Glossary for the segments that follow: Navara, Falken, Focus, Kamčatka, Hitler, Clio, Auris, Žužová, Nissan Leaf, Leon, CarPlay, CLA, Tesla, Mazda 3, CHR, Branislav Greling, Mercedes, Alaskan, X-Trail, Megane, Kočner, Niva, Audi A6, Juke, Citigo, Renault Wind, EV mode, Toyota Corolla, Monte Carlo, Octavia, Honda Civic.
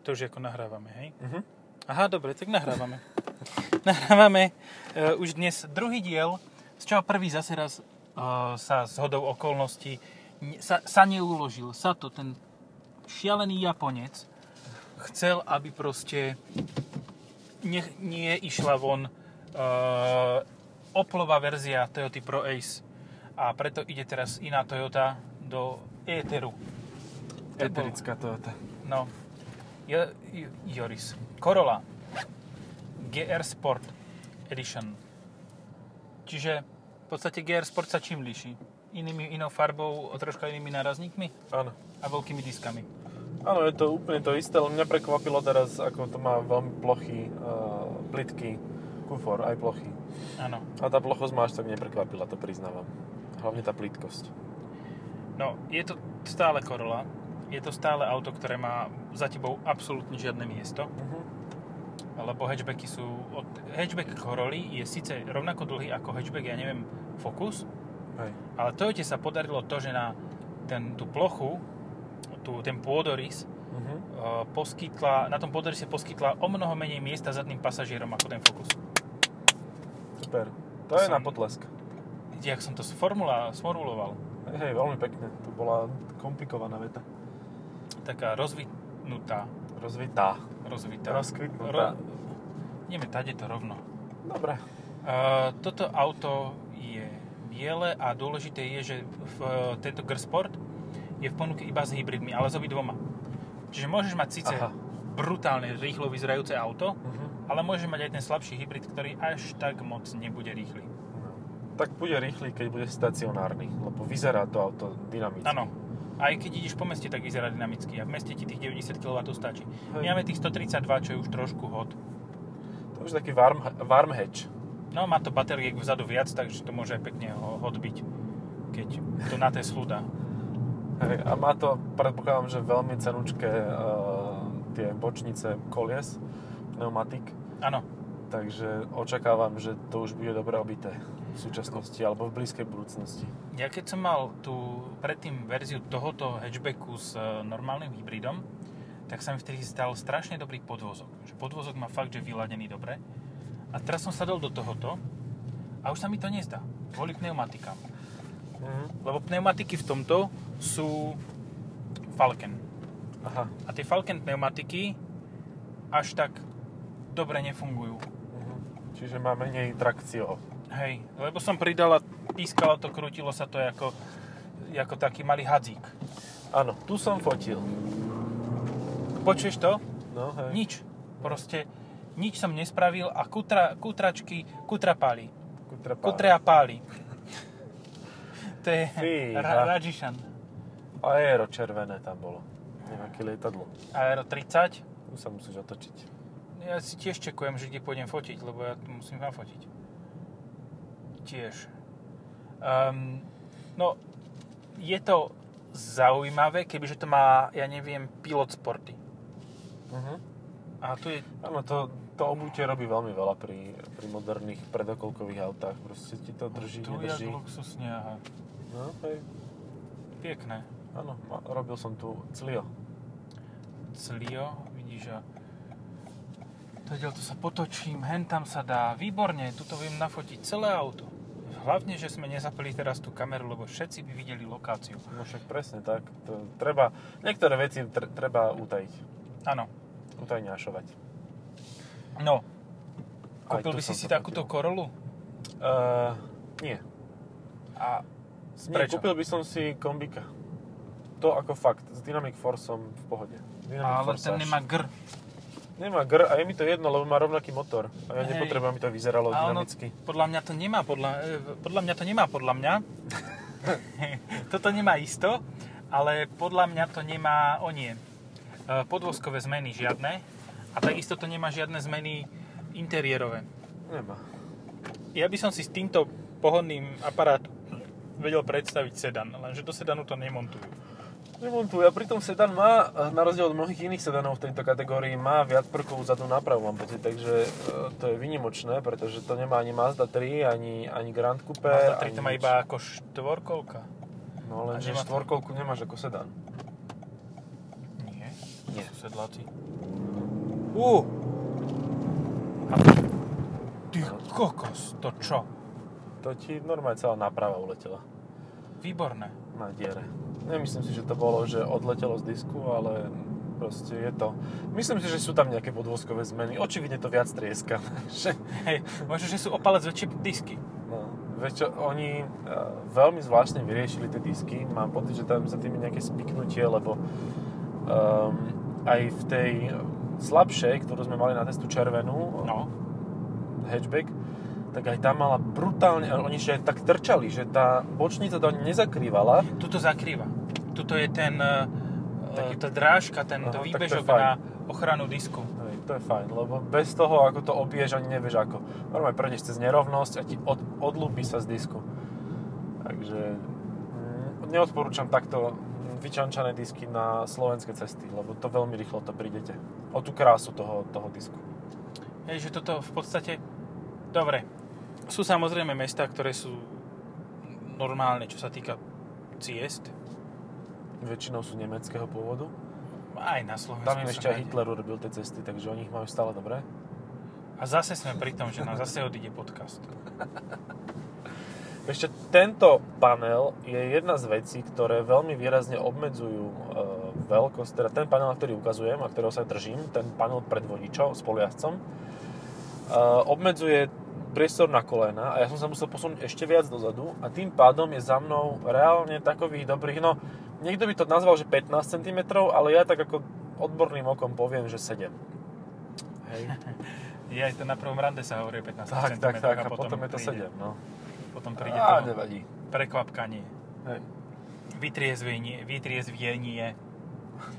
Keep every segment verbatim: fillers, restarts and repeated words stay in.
To už ako nahrávame, hej? Uh-huh. Aha, dobre, tak nahrávame. Nahrávame uh, už dnes druhý diel, z čoho prvý zase raz uh, sa zhodou okolností sa, sa neuložil. Sa to ten šialený Japonec chcel, aby proste ne, nie išla von uh, oplová verzia Toyota Pro Ace. A preto ide teraz iná Toyota do éteru. Éterická Toyota. No. Jo, jo, Joris. Corolla. gé er Sport Edition. Čiže v podstate gé er Sport sa čím líši? Inými, inou farbou, troška inými nárazníkmi? Áno. A veľkými diskami? Áno, je to úplne to isté, ale mňa prekvapilo teraz, ako to má veľmi plochý, uh, plitký kufor, aj plochy. Áno. A tá plochosť ma až tak neprekvapila, to priznávam. Hlavne tá plytkosť. No, je to stále Corolla. Je to stále auto, ktoré má za tebou absolútne žiadne miesto. Uh-huh. Lebo hatchbacky sú... Od, hatchback Corolly je síce rovnako dlhý ako hatchback, ja neviem, Focus. Hej. Ale Toyote sa podarilo to, že na ten, tú plochu, tú, ten pôdorys, uh-huh. uh, poskytla, na tom pôdoryse poskytla o mnoho menej miesta zadným pasažierom ako ten Focus. Super. To som, je na potlesk. Jak som to sformula, sformuloval. Hej, veľmi pekne. To bola komplikovaná veta. Taká rozvitnutá. Rozvitá. Rozvitá. Rozkvitnutá. Ro... Ideme tady to rovno. Dobre. Uh, toto auto je biele a dôležité je, že v, uh, tento gé er Sport je v ponuke iba s hybridmi, ale s obidvoma. Čiže môžeš mať síce Aha. brutálne rýchlo vyzerajúce auto, uh-huh. ale môžeš mať aj ten slabší hybrid, ktorý až tak moc nebude rýchly. Tak bude rýchly, keď bude stacionárny, lebo vyzerá to auto dynamicky. Áno, aj keď ideš po meste, tak vyzerá dynamicky a v meste ti tých deväťdesiat kilowattov stačí. My máme tých stotridsaťdva, čo je už trošku hot. To už taký warm, warm hatch. No, má to batériek vzadu viac, takže to môže aj pekne odbiť, keď to na Teslu dá. Hej, a má to, predpokladám, že veľmi cenúčké uh, tie bočnice kolies, pneumatik. Áno. Takže očakávam, že to už bude dobre obité v súčasnosti alebo v blízkej budúcnosti. Ja keď som mal tú predtým verziu tohoto hatchbacku s normálnym hybridom, tak sa mi vtedy stal strašne dobrý podvozok. Že podvozok má fakt, že vyladený dobre. A teraz som sadol do tohoto a už sa mi to nezdá. Kvôli pneumatikám. Mm-hmm. Lebo pneumatiky v tomto sú Falken. Aha. A tie Falken pneumatiky až tak dobre nefungujú. Čiže má menej trakciu. Hej, lebo som pridala, pískala to, krútilo sa to ako, ako taký malý hadzík. Áno, tu som fotil. Počuješ to? No, hej. Nič. Proste nič som nespravil a kutra, kutračky, kutra páli. Kutra páli. Kutra páli. To je ra- Rajišan. Aero červené tam bolo. Neviem, aké lietadlo. Aero tridsať. Tu sa musíš otočiť. Ja si tiež čekujem, že kde pôjdem fotiť, lebo ja tu musím nafotiť. Tiež. Um, no, je to zaujímavé, kebyže to má, ja neviem, Pilot Sporty. Uh-huh. A tu je... Áno, to, to obutie robí veľmi veľa pri, pri moderných predokolkových autách. Proste ti to drží, tu nedrží. Tu je luxusne, aha. No, hej. Pekné. Áno, robil som tu Clio. Clio, vidíš, a... To sa potočím, hen tam sa dá. Výborne, tuto viem nafotiť celé auto. Hlavne, že sme nezapeli teraz tú kameru, lebo všetci by videli lokáciu. No však presne tak. To treba, niektoré veci tr- treba utajiť. Áno. Utajňašovať. No. Kúpil by si si takúto Corollu? Uh, nie. A prečo? Nie, kúpil by som si kombika. To ako fakt. S Dynamic Forceom v pohode. Dynamic Ale Force ten až. Nemá gr. Nemá gr a je mi to jedno, lebo má rovnaký motor. A ja hey. nepotrebujem, aby to vyzeralo a dynamicky. Ono, podľa mňa to nemá, podľa, podľa mňa to nemá, podľa mňa. Toto nemá isto, ale podľa mňa to nemá, o nie, podvozkové zmeny žiadne. A takisto to nemá žiadne zmeny interiérové. Nemá. Ja by som si s týmto pohodným aparátom vedel predstaviť sedan, lenže do sedanu to nemontujú. Nemontujú. A pritom sedan má, na rozdiel od mnohých iných sedanov v tejto kategórii, má viac prvkov zadnú nápravu, mám pocit, takže to je výnimočné, pretože to nemá ani Mazda tri, ani, ani Grand Coupe. Mazda tri to má nič. Iba ako štvorkolka. No lenže štvorkolku to... nemáš ako sedan. Nie. Nie sú sedláci. Uuu. Ty kokos, to čo? To ti normálne celá náprava uletela. Výborné. Na diere. Nemyslím si, že to bolo, že odletelo z disku, ale proste je to. Myslím si, že sú tam nejaké podvozkové zmeny. Očividne to viac trieska. Hej, možno, že sú o palec väčšie disky. No. Veď oni veľmi zvláštne vyriešili tie disky. Mám pocit, že tam sa tým nejaké spiknutie, lebo um, aj v tej slabšej, ktorú sme mali na testu červenú, no. Hatchback, tak aj tam mala brutálne, oni že tak trčali, že tá bočnica to nezakrývala. Tuto zakrýva. Tuto je ten, taký, tá drážka, ten aha, výbežok na ochranu disku. To je fajn, lebo bez toho, ako to obiješ, ani nevieš ako. Normálne prejdeš cez nerovnosť a ti od, odlúpi sa z disku. Takže neodporúčam takto vyčančané disky na slovenské cesty, lebo to veľmi rýchlo to prídete. O tú krásu toho, toho disku. Hej, že toto v podstate... Dobre, sú samozrejme mestá, ktoré sú normálne, čo sa týka ciest. Väčšinou sú nemeckého pôvodu. Aj na Slovensku. Tam im ešte aj Hitler urobil tie cesty, takže oni ich majú stále dobré. A zase sme pri tom, že nám zase odíde podcast. Ešte tento panel je jedna z vecí, ktoré veľmi výrazne obmedzujú e, veľkosť. Teda ten panel, ktorý ukazujem a ktorého sa držím, ten panel pred vodičom, spolujazdcom, e, obmedzuje priestor na kolena a ja som sa musel posunúť ešte viac dozadu a tým pádom je za mnou reálne takových dobrých, no niekto by to nazval, že pätnásť centimetrov, ale ja tak ako odborným okom poviem, že sedem. Hej. Je aj to na prvom rande sa hovorí pätnásť centimetrov. Tak, tak, tak. A potom, potom je to príde, sedem, no. Potom príde a, to nevadí. Prekvapkanie. Hej. Vytriezvenie, vytriezvenie.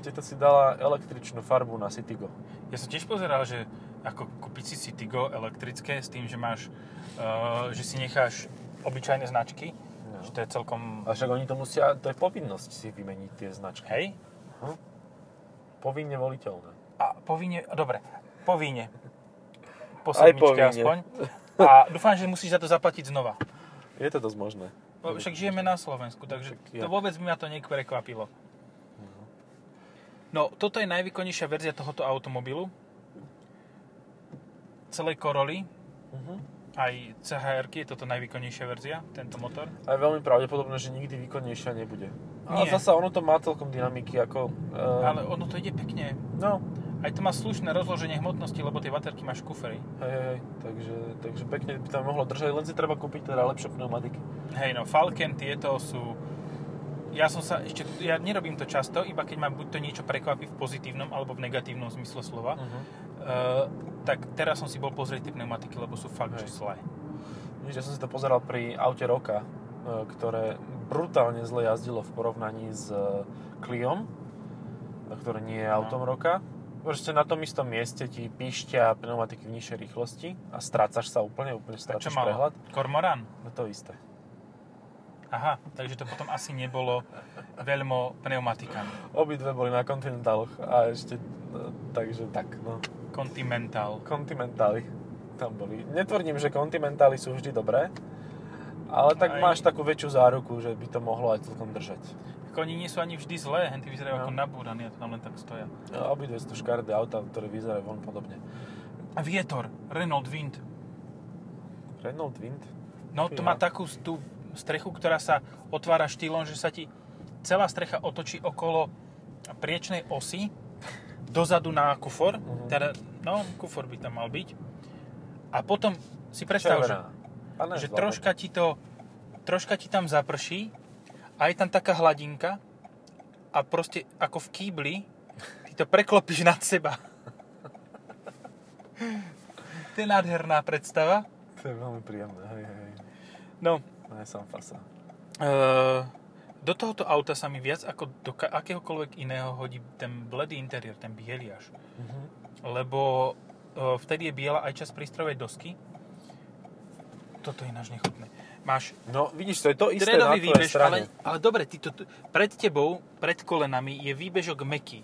Teta si dala električnú farbu na Citigo. Ja som tiež pozeral, že ako kúpiť si Citigo elektrické s tým, že máš, uh, že si necháš obyčajné značky. Že to je celkom... A však oni to musia... To je povinnosť si vymeniť tie značky. Hej? Hm? Povinne voliteľné. A povinne... Dobre. Povinne. Po sedmičke aspoň. A dúfam, že musíš za to zaplatiť znova. Je to dosť možné. Však žijeme na Slovensku, takže to vôbec by ma to neprekvapilo. No, toto je najvýkonnejšia verzia tohoto automobilu. Celej Corolly. Mhm. Aj C H R-ky je toto najvýkonnejšia verzia, tento motor. A je veľmi pravdepodobné, že nikdy výkonnejšia nebude. Ale zasa ono to má celkom dynamiky, ako... Um... Ale ono to ide pekne. No. Aj to má slušné rozloženie hmotnosti, lebo tie baterky máš kufry. Hej, hej, takže, takže pekne by tam mohlo držať, len si treba kúpiť teda lepšie pneumatiky. Hej, no, Falken tieto sú... Ja som sa ešte... Ja nerobím to často, iba keď ma buď to niečo prekvapí v pozitívnom alebo v negatívnom zmysle slova. Uh-huh. Uh, tak teraz som si bol pozrieť tie pneumatiky, lebo sú fakt že zlé. Ja som si to pozeral pri aute roka, ktoré brutálne zle jazdilo v porovnaní s Cliom, ktoré nie je autom no. roka. Proste na tom istom mieste ti píšťa pneumatiky v nižšej rýchlosti a strácaš sa úplne, úplne strácaš prehľad. Kormoran? No to isté. Aha, takže to potom asi nebolo veľmo pneumatikami. Obidve boli na Continentaloch a ešte takže tak, no. Continental. Continentali tam boli. Netvrdím, že Continentali sú vždy dobré, ale tak aj máš takú väčšiu záruku, že by to mohlo aj celkom držať. Ako oni nie sú ani vždy zlé, henty vyzerajú no. ako nabúraní a to tam len tak stoja. No, obidve sú to škardé autá, ktoré vyzerajú von podobne. A vietor, Renault Wind. Renault Wind? No, to má takú tú strechu, ktorá sa otvára štýlom, že sa ti celá strecha otočí okolo priečnej osy dozadu na kufor, uh-huh. teda, no, kufor by tam mal byť. A potom si predstav, že, že troška ti to, troška ti tam zaprší a je tam taká hladinka a proste ako v kýbli ty to preklopíš nad seba. To je nádherná predstava. To je veľmi príjemné, hej, hej. No. No, ja som fasa. Uh, Do tohoto auta sa mi viac ako do akéhokoľvek iného hodí ten bledý interiér, ten biely až. Mm-hmm. Lebo e, vtedy je biela aj časť prístrojovej dosky. Toto je náš nechutné. Máš... No, vidíš, to je to isté na tvojej strane. Ale, ale dobre, ty to, pred tebou, pred kolenami je výbežok mäkký.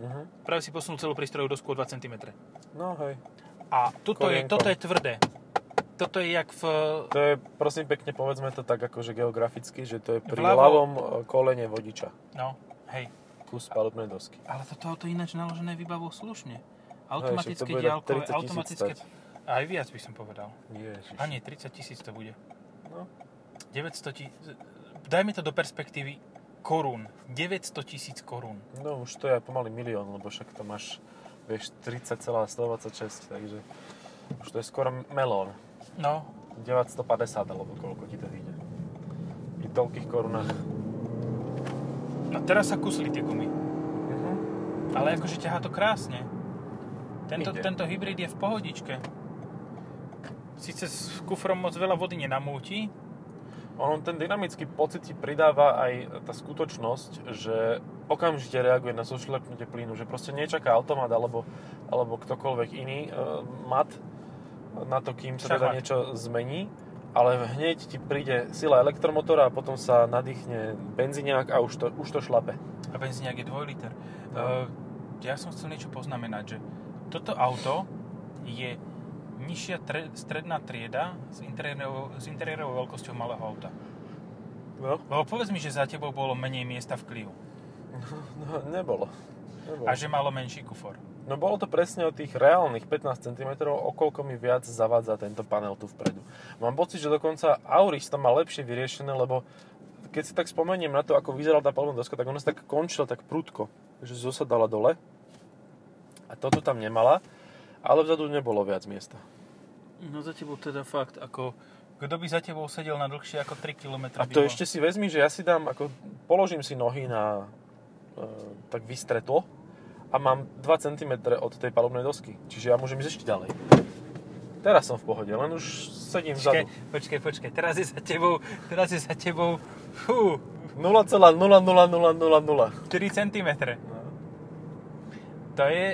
Mm-hmm. Práve si posunul celú prístrojovú dosku o dva centimetre. No, hej. A tuto je, toto je tvrdé. Toto je jak v... To je, prosím pekne, povedzme to tak akože geograficky, že to je pri ľavom kolene vodiča. No, hej. kus palubnej dosky. Ale toto auto ináč naložené vybavou slušne. Automatické diaľkové, automatické... Aj viac by som povedal. Ježiš. A nie, tridsať tisíc to bude. No. deväťsto tisíc... Dajme to do perspektívy korún. deväťsto tisíc korún. No už to je pomaly milión, lebo však to máš, vieš, tridsať celá stodvadsaťšesť, takže... Už to je skoro melón. No. deväťstopäťdesiat, alebo koľko ti to vyjde. Pri toľkých korunách. A teraz sa kusli tie gumy. Uh-huh. Ale akože ťahá to krásne. Tento, tento hybrid je v pohodičke. Sice s kufrom moc veľa vody nenamúti. On ten dynamický pocit ti pridáva aj tá skutočnosť, že okamžite reaguje na zošlepnutie plynu, že proste nečaká automat alebo, alebo ktokoľvek iný e, mat na to, kým sa teda niečo zmení, ale hneď ti príde sila elektromotora a potom sa nadýchne benzíňák a už to, už to šlape. A benzíňák je dvojliter. No. E, ja som chcel niečo poznamenať, že toto auto je nižšia tre, stredná trieda s interiérovou veľkosťou malého auta. No. Lebo povedz mi, že za tebou bolo menej miesta v Clio. No, nebolo. nebolo. A že malo menší kufor. No bolo to presne o tých reálnych pätnásť centimetrov, okoľko mi viac zavádza tento panel tu vpredu. Mám pocit, že dokonca Auris to má lepšie vyriešené, lebo keď si tak spomeniem na to, ako vyzerala tá palubná doska, tak ona sa tak končila tak prudko, že zosadala dole a toto tam nemala. Ale vzadu nebolo viac miesta. No za tebou teda fakt, ako... Kto by za tebou sedel na dlhšie ako tri kilometre? A to ešte si vezmi, že ja si dám, ako položím si nohy na e, tak vystretlo a mám dva centimetre od tej palubnej dosky. Čiže ja môžem ísť ešte ďalej. Teraz som v pohode, len už sedím počkej, vzadu. Počkaj, počkaj, teraz je za tebou, teraz je za tebou, fú. nula celá nula nula nula nula nula nula štyri centimetre. No. To je,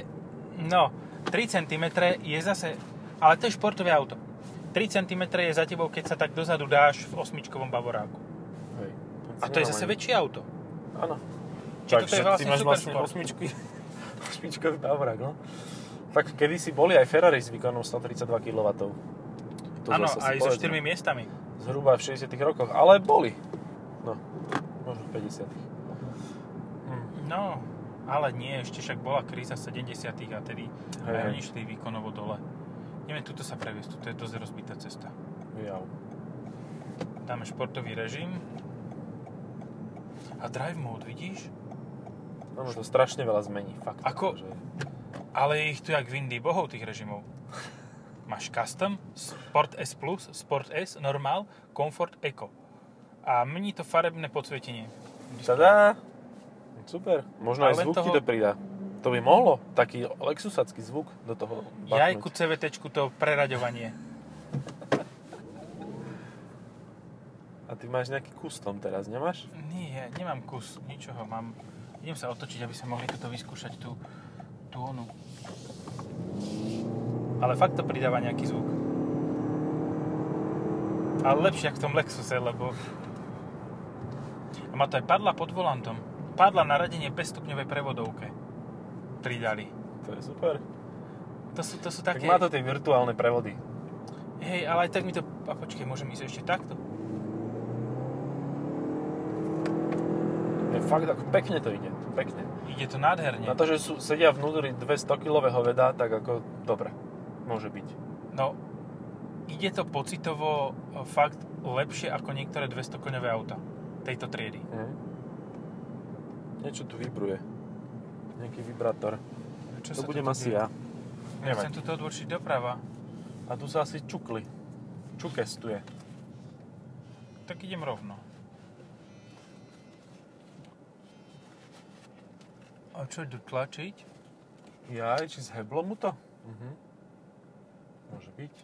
no... tri centimetre je zase, ale to je športové auto. tri centimetre je za tebou, keď sa tak dozadu dáš v osmičkovom bavoráku. Hej. A to je zase väčšie auto. Áno. Čiže tak, toto je vlastne super vlastne šport. Osmičky, osmičkový bavorák, no. Tak kedysi boli aj Ferrari s výkonom stotridsaťdva kilowattov. Áno, aj so štyrmi miestami. Zhruba v šesťdesiatych rokoch, ale boli. No, možno v päťdesiatych. Hm. No, ale nie, ešte však bola kríza sedemdesiatych a tedy aj oni šli výkonovo dole. Ideme tuto sa previesť, tuto je dosť rozbitá cesta. Jau. Dáme športový režim. A drive mode, vidíš? No, to strašne veľa zmení, fakt. Ako? Že... Ale ich tu jak windy bohov tých režimov. Máš Custom, Sport S plus, Sport S, Normal, Comfort, Eco. A mení to farebné podsvietenie. Tadá! Super. Možno aj zvuk toho... ti to pridá. To by mohlo. Taký lexusacký zvuk do toho baknúť. Jajku cé vé téčku to preraďovanie. A ty máš nejaký kus tam teraz, nemáš? Nie, nemám kus. Ničoho. Mám... Idem sa otočiť, aby sa mohli toto vyskúšať tú, tú onu. Ale fakt to pridáva nejaký zvuk. Ale lepšie ako v tom Lexuse, lebo... A má to aj padla pod volantom. Padla na radenie päťstupňovej prevodovke. Pridali. To je super. To sú, to sú také... Tak má to tie virtuálne prevody. Hej, ale aj tak mi to... A počkej, môžem ísť ešte takto? Je fakt, ako pekne to ide. Pekne. Ide to nádherne. Na to, že sú, sedia vnútri dvestokilového veda, tak ako... Dobre. Môže byť. No, ide to pocitovo fakt lepšie ako niektoré dvestokoňové auta tejto triedy. Mhm. Niečo tu vibruje. Nejaký vibrátor. Čo to budem asi ja. Ja neviem. Chcem tuto odvočiť doprava. A tu sa asi čukli. Čukes tu je. Tak idem rovno. A čo idú tlačiť? Jaj, či zheblo mu to? Mhm. Môže byť.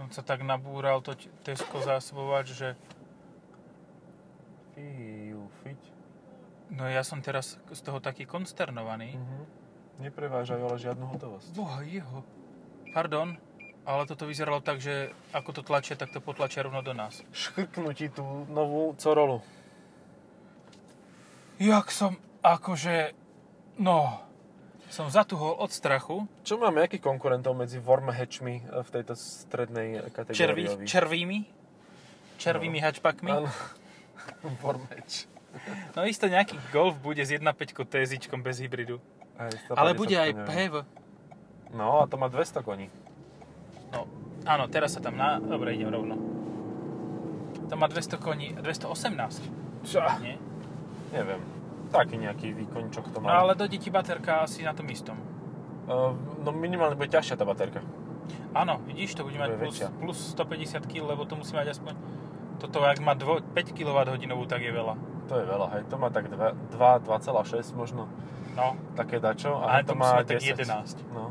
On sa tak nabúral to Tesco zásobovač, že... Fiť. No ja som teraz z toho taký konsternovaný. Uh-huh. Neprevážajú ale žiadnu hotovosť. Boha jeho. Pardon, ale toto vyzeralo tak, že ako to tlačia, tak to potlačia rovno do nás. Škrknú ti tú novú Corolu. Jak som, akože, no, som zatuhol od strachu. Čo máme, akých konkurentov medzi wormhatchmi v tejto strednej kategórii? Červí, červími? Červími no. Hatchbackmi? Áno. Wormhatch. No isto nejaký Golf bude s jedna päť té es íčkom bez hybridu. Hej, ale bude aj pé há vé. No, a to má dvesto koní. No, áno, teraz sa tam na... Dobre, idem rovno. To má dvesto koní, dvesto osemnásť. Čo? Nie? Neviem. Taký nejaký výkončok to má. No, ale dojde ti baterka asi na tom istom. Uh, no minimálne bude ťažšia tá baterka. Áno, vidíš, to bude mať plus, plus stopäťdesiat kilogramov, lebo to musí mať aspoň... Toto, ak má dvo, päť kilowatthodín, tak je veľa. To je veľa, hej. To má tak dva, dva celé šesť možno. No. Také dačo. A ale to má tak jedenásť. No,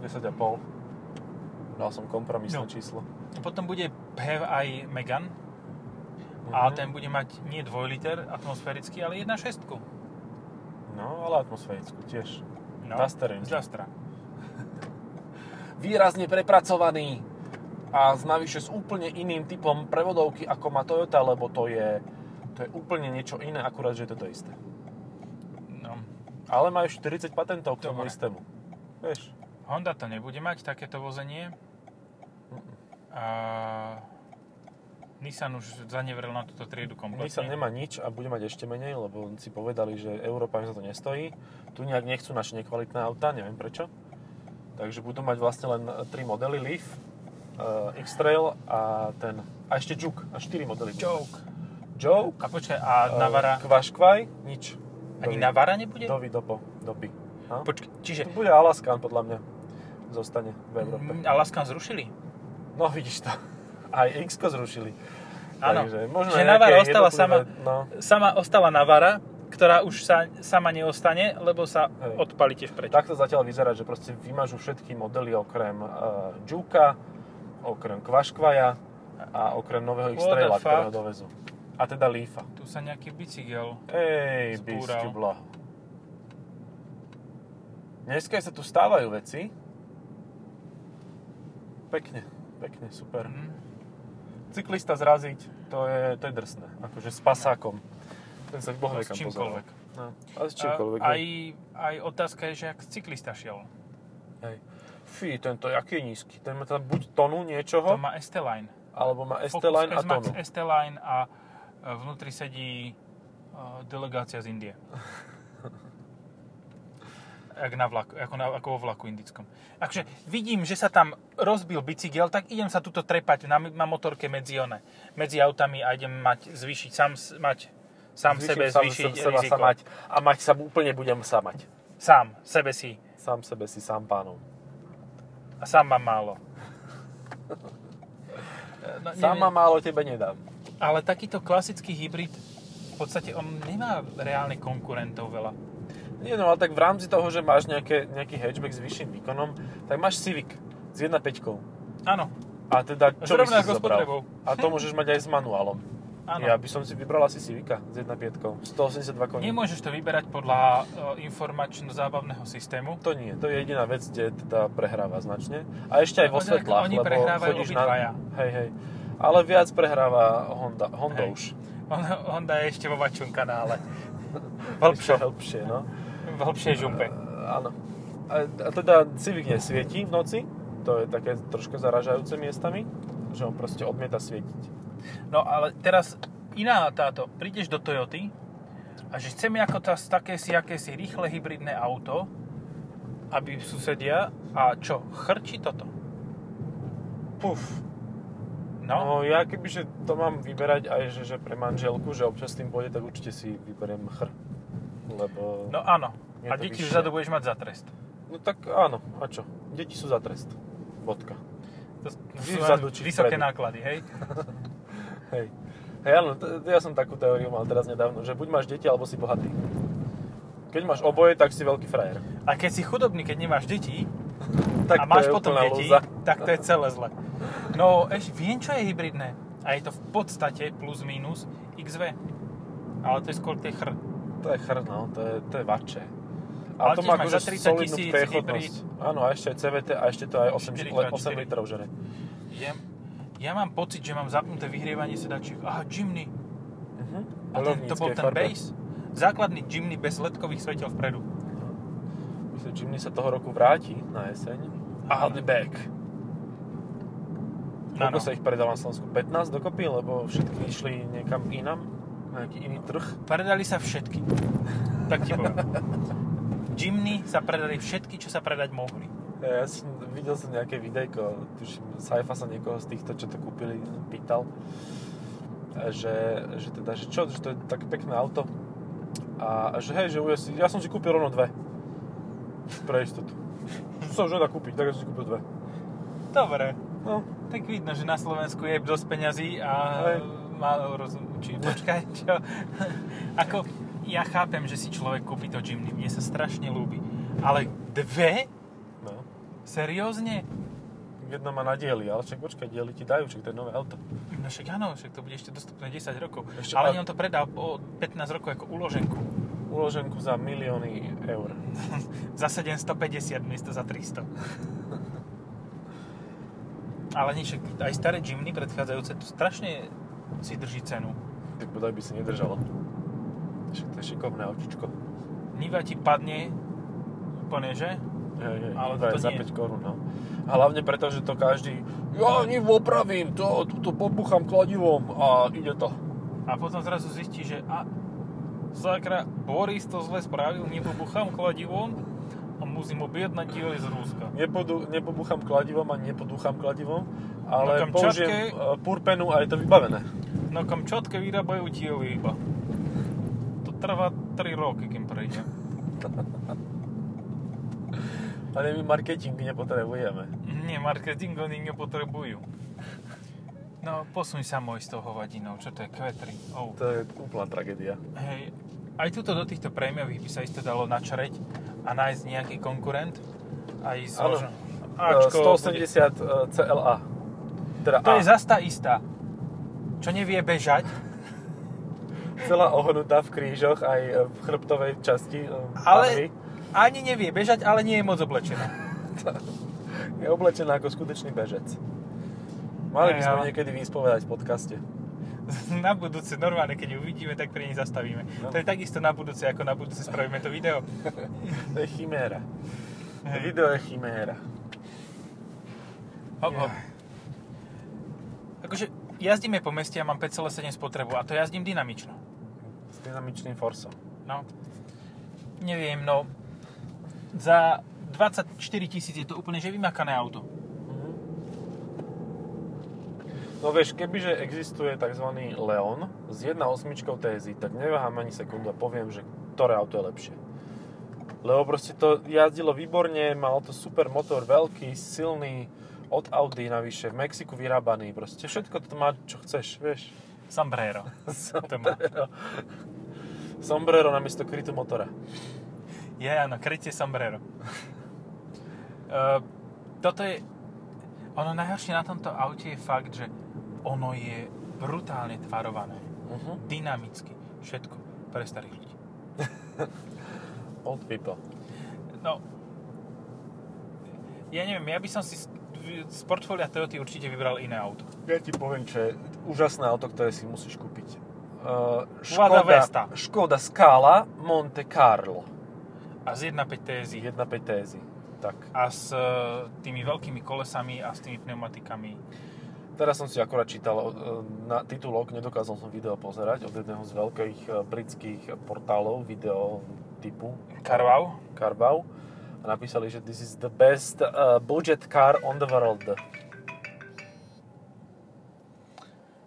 desať celá päť. Dal som kompromisné no. číslo. Potom bude pé há vé aj Megane. Mm-hmm. A ten bude mať nie dvojliter atmosférický, ale jedna celá šesť. No, ale atmosférickú tiež. No, z Dastra. Výrazne prepracovaný a navyše s úplne iným typom prevodovky ako má Toyota, lebo to je, to je úplne niečo iné, akurát, že je to to isté. No. Ale majú štyridsať patentov k tomu istému. Vieš? Honda to nebude mať, takéto vozenie. A Nissan už zanevrel na túto triedu kompletne. Nissan nemá nič a bude mať ešte menej, lebo si povedali, že Európa im za to nestojí. Tu nejak nechcú naše nekvalitné auta, neviem prečo. Takže budú mať vlastne len tri modely, Leaf, uh, X-Trail a ten... A ešte Juke, a štyri modely. Juke. Juke. A počkaj, a Navara? Uh, Qashqai, nič. Ani Dovi. Navara nebude? Dovi, dopo, doby. Počkaj, čiže... Tu bude Alaskan, podľa mňa, zostane v Európe. Mm, Alaskan zrušili? No, vidíš to. Aj X-ko zrušili. Áno, že Navara ostala sama, no. sama ostala Navara, ktorá už sa sama neostane, lebo sa Hej. odpali tiež preč. Takto zatiaľ vyzerá, že proste vymažú všetky modely okrem uh, Juka, okrem Qashqaia a okrem nového X-Traila, ktorého dovezú. A teda Leafa. Tu sa nejaký bicykel Ej, bicykel blaho. Dneska sa tu stávajú veci. Pekne, pekne, super. Mm. Cyklista zraziť, to je, to je drsné. Akože s pasákom. Ten sa bohvekam pozoril. No, ale s čímkoľvek. Aj, aj otázka je, že ak cyklista šiel. Hej. Fí, tento, aký je nízky. Ten má tam buď tonu niečoho. To má es té-Line. Alebo má es té-Line a tonu. Focus es té-Line a vnútri sedí uh, delegácia z Indie. Ako na vlaku, ako, na, ako vo vlaku indickom. Akže vidím, že sa tam rozbil bicykel, tak idem sa tuto trepať na, na motorke medzi one, medzi autami a idem mať zvýšiť sám mať sám zvýšim sebe sám zvýšiť seba riziko. Sa mať, a mať sa úplne budem sa mať. Sám sebe si. Sám sebe si, sám pánom. A sám mám málo. No, sám mám málo, tebe nedám. Ale takýto klasický hybrid, v podstate on nemá reálne konkurentov veľa. Nie, no ale tak v rámci toho, že máš nejaké, nejaký hatchback s vyšším výkonom, tak máš Civic s jedna celá päť. Áno. A teda, čo by si zobral? A to môžeš mať aj s manuálom. Áno. Ja by som si vybral asi Civica s jedna celá päť. stoosemdesiatdva koní. Nemôžeš to vyberať podľa informačno-zábavného systému? To nie, to je jediná vec, kde teda prehráva značne. A ešte aj vo svetlách, oni lebo chodíš na... Hej, hej. Ale viac prehráva Honda, Honda hej. už. Honda je ešte vo vačom kanále. Hĺbšie. Hĺbšie, no. V hlbšej žumpe. Uh, áno. A, a teda Civic nesvietí v noci. To je také trošku zaražajúce miestami, že on proste odmieta svietiť. No ale teraz iná táto. Prídeš do Toyoty a že chcem ako tá, takési, akési rýchle hybridné auto, aby susedia a čo? Chrčí toto? Puf. No. no ja kebyže to mám vyberať aj že, že pre manželku, že občas s tým pôjde, tak určite si vyberiem chr. Lebo... No áno. A deti už zadu budeš mať za trest. No tak áno. A čo? Deti sú za trest. Bodka. To sú vzadu, vysoké predu. Náklady, hej? hej. Hej, áno. T- ja som takú teóriu mal teraz nedávno, že buď máš deti, alebo si bohatý. Keď máš oboje, tak si veľký frajer. A keď si chudobný, keď nemáš deti a máš potom deti, tak to je celé zle. No, ešte viem, čo je hybridné. A je to v podstate plus minus iks vé. Ale to je skôr tie chr. To je chr, no, to je, to je vače. Ale, ale to má akože solidnú priechodnosť. Áno, a ešte aj cé vé té, a ešte to aj osem, osem litrov žere. Ja, ja mám pocit, že mám zapnuté vyhrievanie sedačiek. Aha, Jimny. Uh-huh. A ten, to bol ten base. Základný Jimny bez ledkových svetiel vpredu. Myslím, Jimny sa toho roku vráti na jeseň. I'll be back. Koľko sa ich predal na Slovensku? pätnásť dokopy, lebo všetky išli niekam inam. nejaký iný trh. Predali sa všetky. Tak ti poviem. Jimny sa predali všetky, čo sa predať mohli. Ja, ja som, videl som nejaké videjko, tuším, Saifa sa niekoho z týchto, čo to kúpili, pýtal, že, že teda, že čo, že to je tak pekné auto. A že hej, že ja som si kúpil rovno dve. Pre istotu. Som už nedá kúpiť, tak ja som si kúpil dve. Dobre. No. Tak vidno, že na Slovensku je dosť peňazí a hej. Málo rozumú. Či počkaj, čo? Ako, ja chápem, že si človek kúpi to Jimny. Mne sa strašne ľúbi. Ale dve? No. Seriózne? Jedna má na diely, ale však počkaj, diely ti dajú, však to je nové auto. No však áno, však to bude ešte dostupné desať rokov. Ešte ale on to predal po pätnásť rokov ako uloženku. Uloženku za milióny eur. Za sedemstopäťdesiat miesto za tristo. Ale nie, však aj staré Jimny predchádzajúce to strašne si drží cenu. Tak podaj by si nedržalo. Však to je šikovné autíčko. Niva ti padne úplne, že? Hej, hej, ale to je za päť korún, no. A hlavne preto, že to každý ja Nivu opravím, to, to popuchám kladivom a ide to. A potom zrazu zistí, že a, sakra, Boris to zle spravil, nepobuchám kladivom a musím objednať diely z Ruska. Nepodu, nepobuchám kladivom a nepodúcham kladivom, ale no použijem purpenu a je to vybavené. Na Kamčatke vyrábajú diely iba. To trvá tri roky, kým prejde. Ale my marketing nepotrebujeme. Nie, marketing oni nepotrebujú. No, posuň sa môj s tou hovadinou, čo to je, kvetri. Oh. To je úplná tragédia. Hej, aj tuto do týchto prémiových by sa isto dalo načreť a nájsť nejaký konkurent. Aj z možno... Ačko, stoosemdesiat bude... C L A. Teda to A. Je zas tá istá, čo nevie bežať. Celá ohnutá v krížoch, aj v chrbtovej časti. Ale... Pahry. Ani nevie bežať, ale nie je moc oblečená. Je oblečená ako skutočný bežec. Mali by sme ja. niekedy vyspovedať v podcaste. Na budúce, normálne, keď ju uvidíme, tak pri nej zastavíme. No. To je takisto na budúce, ako na budúce spravíme to video. To je chiméra. Hey. Video je chiméra. Hop, hop. Ja. Akože jazdíme po meste a mám päť celá sedem spotrebu a to jazdím dynamično. S dynamičným forsom. No. Neviem, no... Za dvadsaťštyri tisíc je to úplne že vymakané auto. No vieš, kebyže existuje tzv. Leon s jedna celá osem T S I, tak neváham ani sekundu a poviem, že ktoré auto je lepšie. Lebo proste to jazdilo výborne, mal to super motor, veľký, silný, od Audi navyše, v Mexiku vyrábaný, proste všetko to má, čo chceš, vieš. Sombrero. Sombrero. Sombrero namiesto krytu motora. Ja, áno, krytie sombrero. uh, toto je... Ono najhoršie na tomto aute je fakt, že ono je brutálne tvarované. Uh-huh. Dynamicky. Všetko. Pre starých ľudí. Old people. No. Ja neviem, ja by som si z, z portfólia Toyota určite vybral iné auto. Ja ti poviem, čo je úžasné auto, ktoré si musíš kúpiť. Uh, Škoda, Škoda Scala Monte Carlo. A z jedna celá päť T S I. Tak. A s tými veľkými kolesami a s tými pneumatikami. Teraz som si akorát čítal na titulok, nedokázal som video pozerať, od jedného z veľkých britských portálov video typu Carwow. Carwow. A napísali, že this is the best uh, budget car on the world.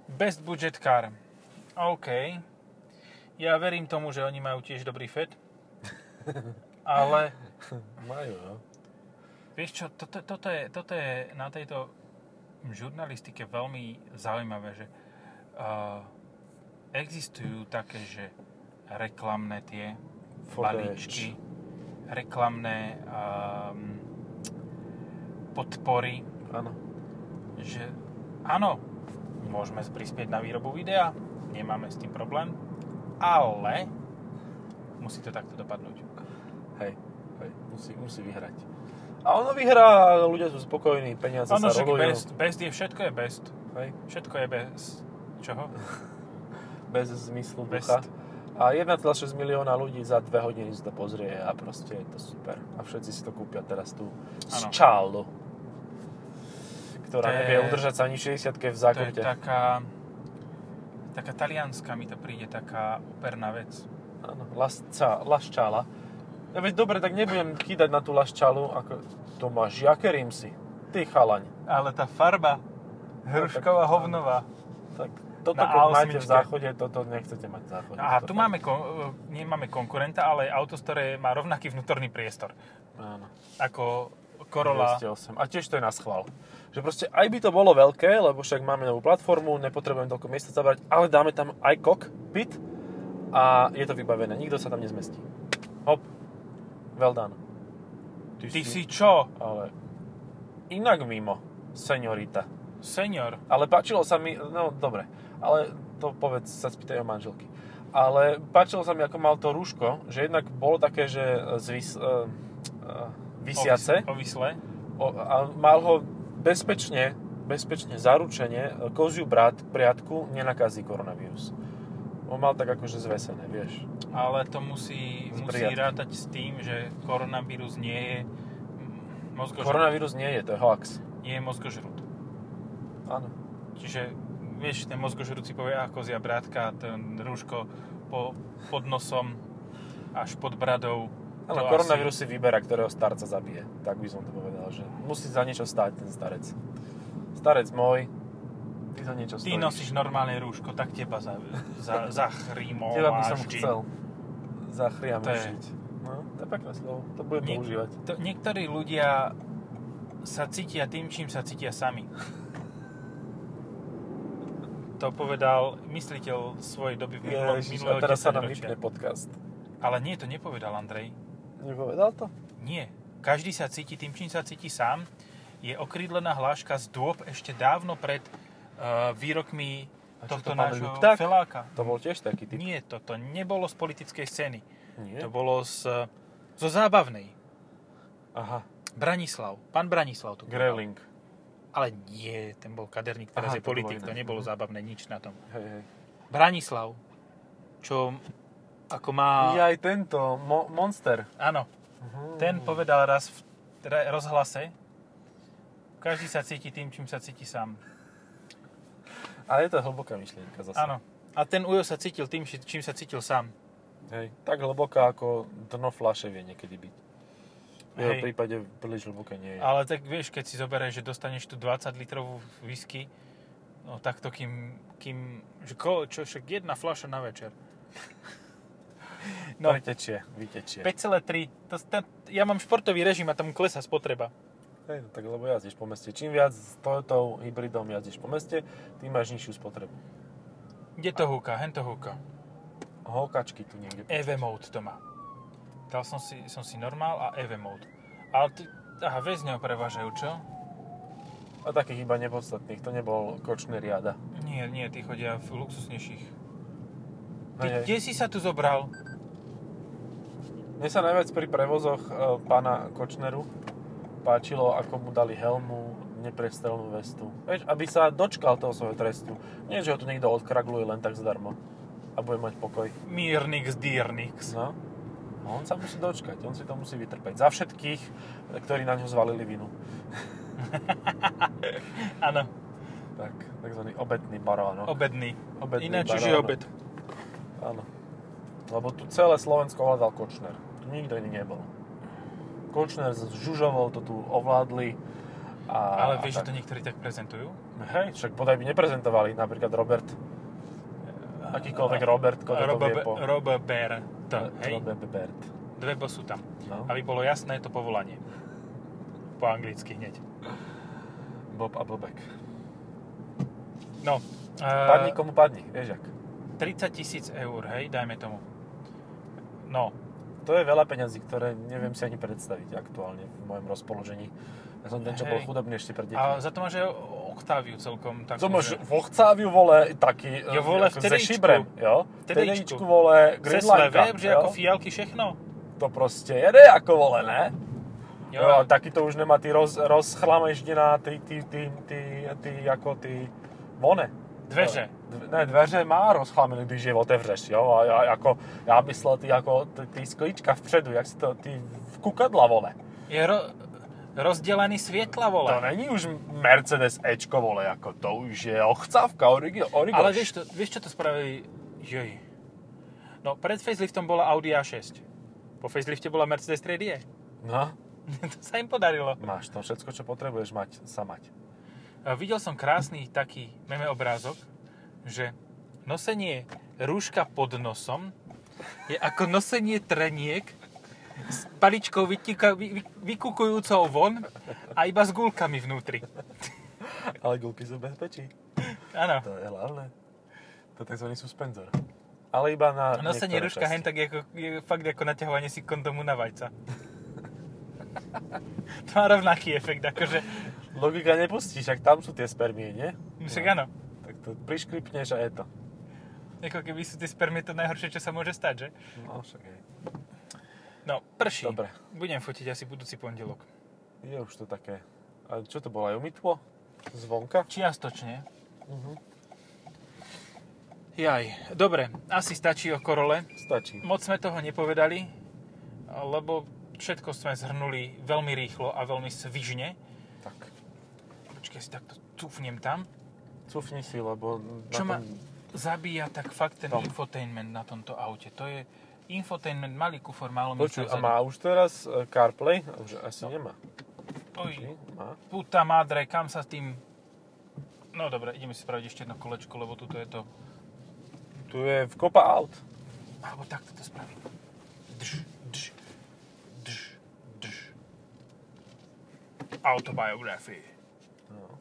Best budget car. OK. Ja verím tomu, že oni majú tiež dobrý fet. Ale... Majú, no. Vieš čo, toto, toto, je, toto je na tejto žurnalistike veľmi zaujímavé, že uh, existujú také, že reklamné tie balíčky, reklamné um, podpory. Áno. Že áno, môžeme prispieť na výrobu videa, nemáme s tým problém, ale musí to takto dopadnúť. Hej, hej, musí, musí vyhrať. A ono vyhrá, ľudia sú spokojní, peniaze ono sa rolujú. Best, best je, všetko je best. Hej. Všetko je bez... Čoho? Bez zmyslu ducha. A jeden celá šesť milióna ľudí za dve hodiny si to pozrie a proste je to super. A všetci si to kúpia teraz tú Scalu, ktorá nevie udržať sa ani šesťdesiatke v zákrute. To je taká... taká talianska mi to príde, taká operná vec. Áno, laščála. Ja veď dobre, tak nebudem chýdať na tú laščálu, ako to máš jaké rímsy, ty chalaň. Ale tá farba, hrušková, no, hovnová. Tak toto, keď máte v záchode, toto nechcete mať v záchode. Aha, tu máme, kon- nemáme konkurenta, ale auto, ktoré má rovnaký vnútorný priestor. Áno. Ako Corolla. dvestoosem. A tiež to je na schvál. Že proste aj by to bolo veľké, lebo však máme novú platformu, nepotrebujem toľko miesta zabrať, ale dáme tam aj kokpit a je to vybavené. Nikto sa tam nezmestí. Hop. Well done. Ty, Ty si... si čo? Ale inak mimo, señorita. Senior. Ale páčilo sa mi, no dobre, ale to povedz, sa spýtaj o manželky. Ale páčilo sa mi, ako mal to rúško, že jednak bolo také, že zvys... Uh, uh, vysiace. Ovislé. A mal ho bezpečne, bezpečne zaručene, koziu brát, priadku, nenakazí koronavírus. On mal tak akože zvesené, vieš. Ale to musí, musí rátať s tým, že koronavírus nie je mozgožrút. Koronavírus nie je, to je hoax. Nie je mozgožrút. Áno. Čiže, vieš, ten mozgožrút si povie, ah, kozia brátka, ten rúško po, pod nosom až pod bradou. Áno, koronavírus asi... si vyberá, ktorého starca zabije. Tak by som to povedal, že musí za niečo stáť ten starec. Starec môj, ty za niečo stojíš. Ty nosíš normálne rúško, tak teba za, za, zachrímováš. Teba by som chcel zachriamošiť. No, to je pekné slovo, to budem Niek- používať. To, niektorí ľudia sa cítia tým, čím sa cítia sami. To povedal mysliteľ svojej doby v minulom desaťročí. A teraz sa nám vypne podcast. Ale nie, to nepovedal Andrej. Nepovedal to? Nie. Každý sa cíti tým, čím sa cíti sám. Je okrídlená hláška z dôb ešte dávno pred uh, výrokmi tohto to nášho feláka. To bol tiež taký typ? Nie, toto nebolo z politickej scény. Nie? To bolo z, zo zábavnej. Aha. Branislav. Pán Branislav tu povedal. Greling. Ale nie, ten bol kaderník, teraz Aha, je politik. To, to nebolo zábavné, nič na tom. Hej, hej. Branislav, čo... Ako má... Je aj tento, mo- Monster. Áno. Uh-huh. Ten povedal raz v re- rozhlase, každý sa cíti tým, čím sa cíti sám. Ale je to hlboká myšlienka zase. Áno. A ten Ujo sa cítil tým, čím sa cítil sám. Hej. Tak hlboká, ako dno fľaše vie niekedy byť. V jeho prípade príliš hlboké nie je. Ale tak vieš, keď si zoberieš, že dostaneš tu dvadsať litrovú whisky, no takto kým... kým že ko, čo však jedna fľaša na večer. No, vytečie, vytečie. päť celá tri. To, to, ja mám športový režim a tam klesá spotreba. Hej, no tak lebo jazdíš po meste. Čím viac s Toyotou hybridom jazdíš po meste, tým máš nižšiu spotrebu. Kde to húka? Hen to húka. Húkačky tu niekde. é vé mode to má. Dal som si, som si normál a é vé mode. Ale ty, aha, väzňov prevažajú, čo? A takých iba nepodstatných. To nebol kočný riada. Nie, nie, tí chodia v luxusnejších. Ty, kde si sa tu zobral? Mne sa najviac pri prevozoch e, pána Kočneru páčilo, ako mu dali helmu, neprestrelnú vestu. Vieš, aby sa dočkal toho svojho trestu. Nie, že ho tu niekto odkragluje len tak zdarmo. A bude mať pokoj. Mírnix, dírnix. No. On sa musí dočkať, on si to musí vytrpeť. Za všetkých, ktorí na ňo zvalili vinu. Áno. Tak, takzvaný obedný barón. Obedný. obedný Ináč už je obed. Áno. Lebo tu celé Slovensko ovládal Kočner. Tu nikto iný nebol. Kočner s Žužovou to tu ovládli. A, ale vieš, že to niektorí tak prezentujú? Hej, však bodaj by neprezentovali. Napríklad Robert. Akýkoľvek Robert, ktorý to vie po... Robert. Robert. Dve B sú tam. No. Aby bolo jasné to povolanie. Po anglicky hneď. Bob a Bobek. No. Padni komu padni, vieš jak. tridsať tisíc eur, hej, dajme tomu. No. To je veľa peňazí, ktoré neviem si ani predstaviť aktuálne v mojom rozpoložení. Ja som ten, čo hej. bol chudobný ešte pred deťmi. A za to máš aj Octaviu celkom. Tak, to máš že... v Octaviu, vole, taký ja, vole, v ze šibrem. Jo? V tedejíčku, vole, Greenlanka. Zesle, že ako fialky všechno. To proste jede ako, vole, ne? Jo. Jo, taký to už nemá, ty roz, rozchlamejždená, ty, ty, ty, ty, ty, ako, ty, vone. Dveře. Ne, dveře má rozchlámený, když je otevřeš, jo, a já jako, já myslel ty jako, ty, ty sklíčka vpředu, jak si to, ty kukadla, vole. Je ro, Rozdelený svietla, vole. To není už Mercedes Ečko, vole, ako to už je ochcavka, origo, origo. Ale vieš, to, vieš, čo to spravili? Jej. No, pred faceliftom bola Audi á šesť. Po facelifte bola Mercedes tri D. No. To sa im podarilo. Máš to všetko, čo potrebuješ mať, sa mať. A videl som krásny taký meme obrázok, že nosenie rúška pod nosom je ako nosenie treniek s paličkou vytíka, vy, vy, vykukujúcou von a iba s gulkami vnútri. Ale gulky sú bezpečí. Áno. To je hlavné. To je tzv. Suspenzor. Ale iba na niektoré časti. Nosenie rúška hen tak je, ako, je fakt ako naťahovanie si kondomu na vajca. To má rovnaký efekt, akože... Logika nepustí, však tam sú tie spermie, nie? Však áno. No, tak to prišklipneš a je to. Ako keby sú tie spermie to najhoršie, čo sa môže stať, že? No, však je. No, prší. Dobre. Budem fotiť asi budúci pondelok. Je už to také. A čo to bolo? Aj umytlo? Zvonka? Čiastočne. Uh-huh. Jaj. Dobre, asi stačí o Corole. Stačí. Moc sme toho nepovedali, lebo všetko sme zhrnuli veľmi rýchlo a veľmi svižne. Tak. Počkaj, si takto cúfnem tam. Cúfni si, lebo... Čo ma tom... zabíja, tak fakt ten tom. Infotainment na tomto aute. To je... Infotainment, malý kufor, málo miesta vzadu. A má už teraz CarPlay? Už asi no. Nemá. Oj, má. Puta madre, kam sa tým... No dobre, ideme si spraviť ešte jedno kolečko, lebo tuto je to... Tu je v kopa aut. Alebo takto to spravím. Drž, drž, drž, drž. Autobiografie. No.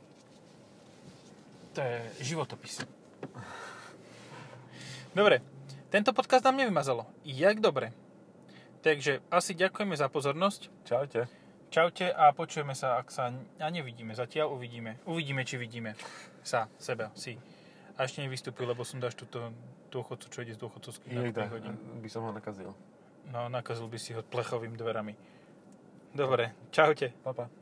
To je životopis. Dobre. Tento podcast nám nevymazalo. Jak dobre. Takže asi ďakujeme za pozornosť. Čaute. Čaute a počujeme sa, ak sa... A nevidíme. Zatiaľ uvidíme. Uvidíme, či vidíme. Sa, seba, si. A ešte nevystúpil, lebo som dáš túto dôchodcu, čo ide z dôchodcovských nákupných hodín. By som ho nakazil. No, nakazil by si ho plechovým dverami. Dobre. Čaute. Pa, pa.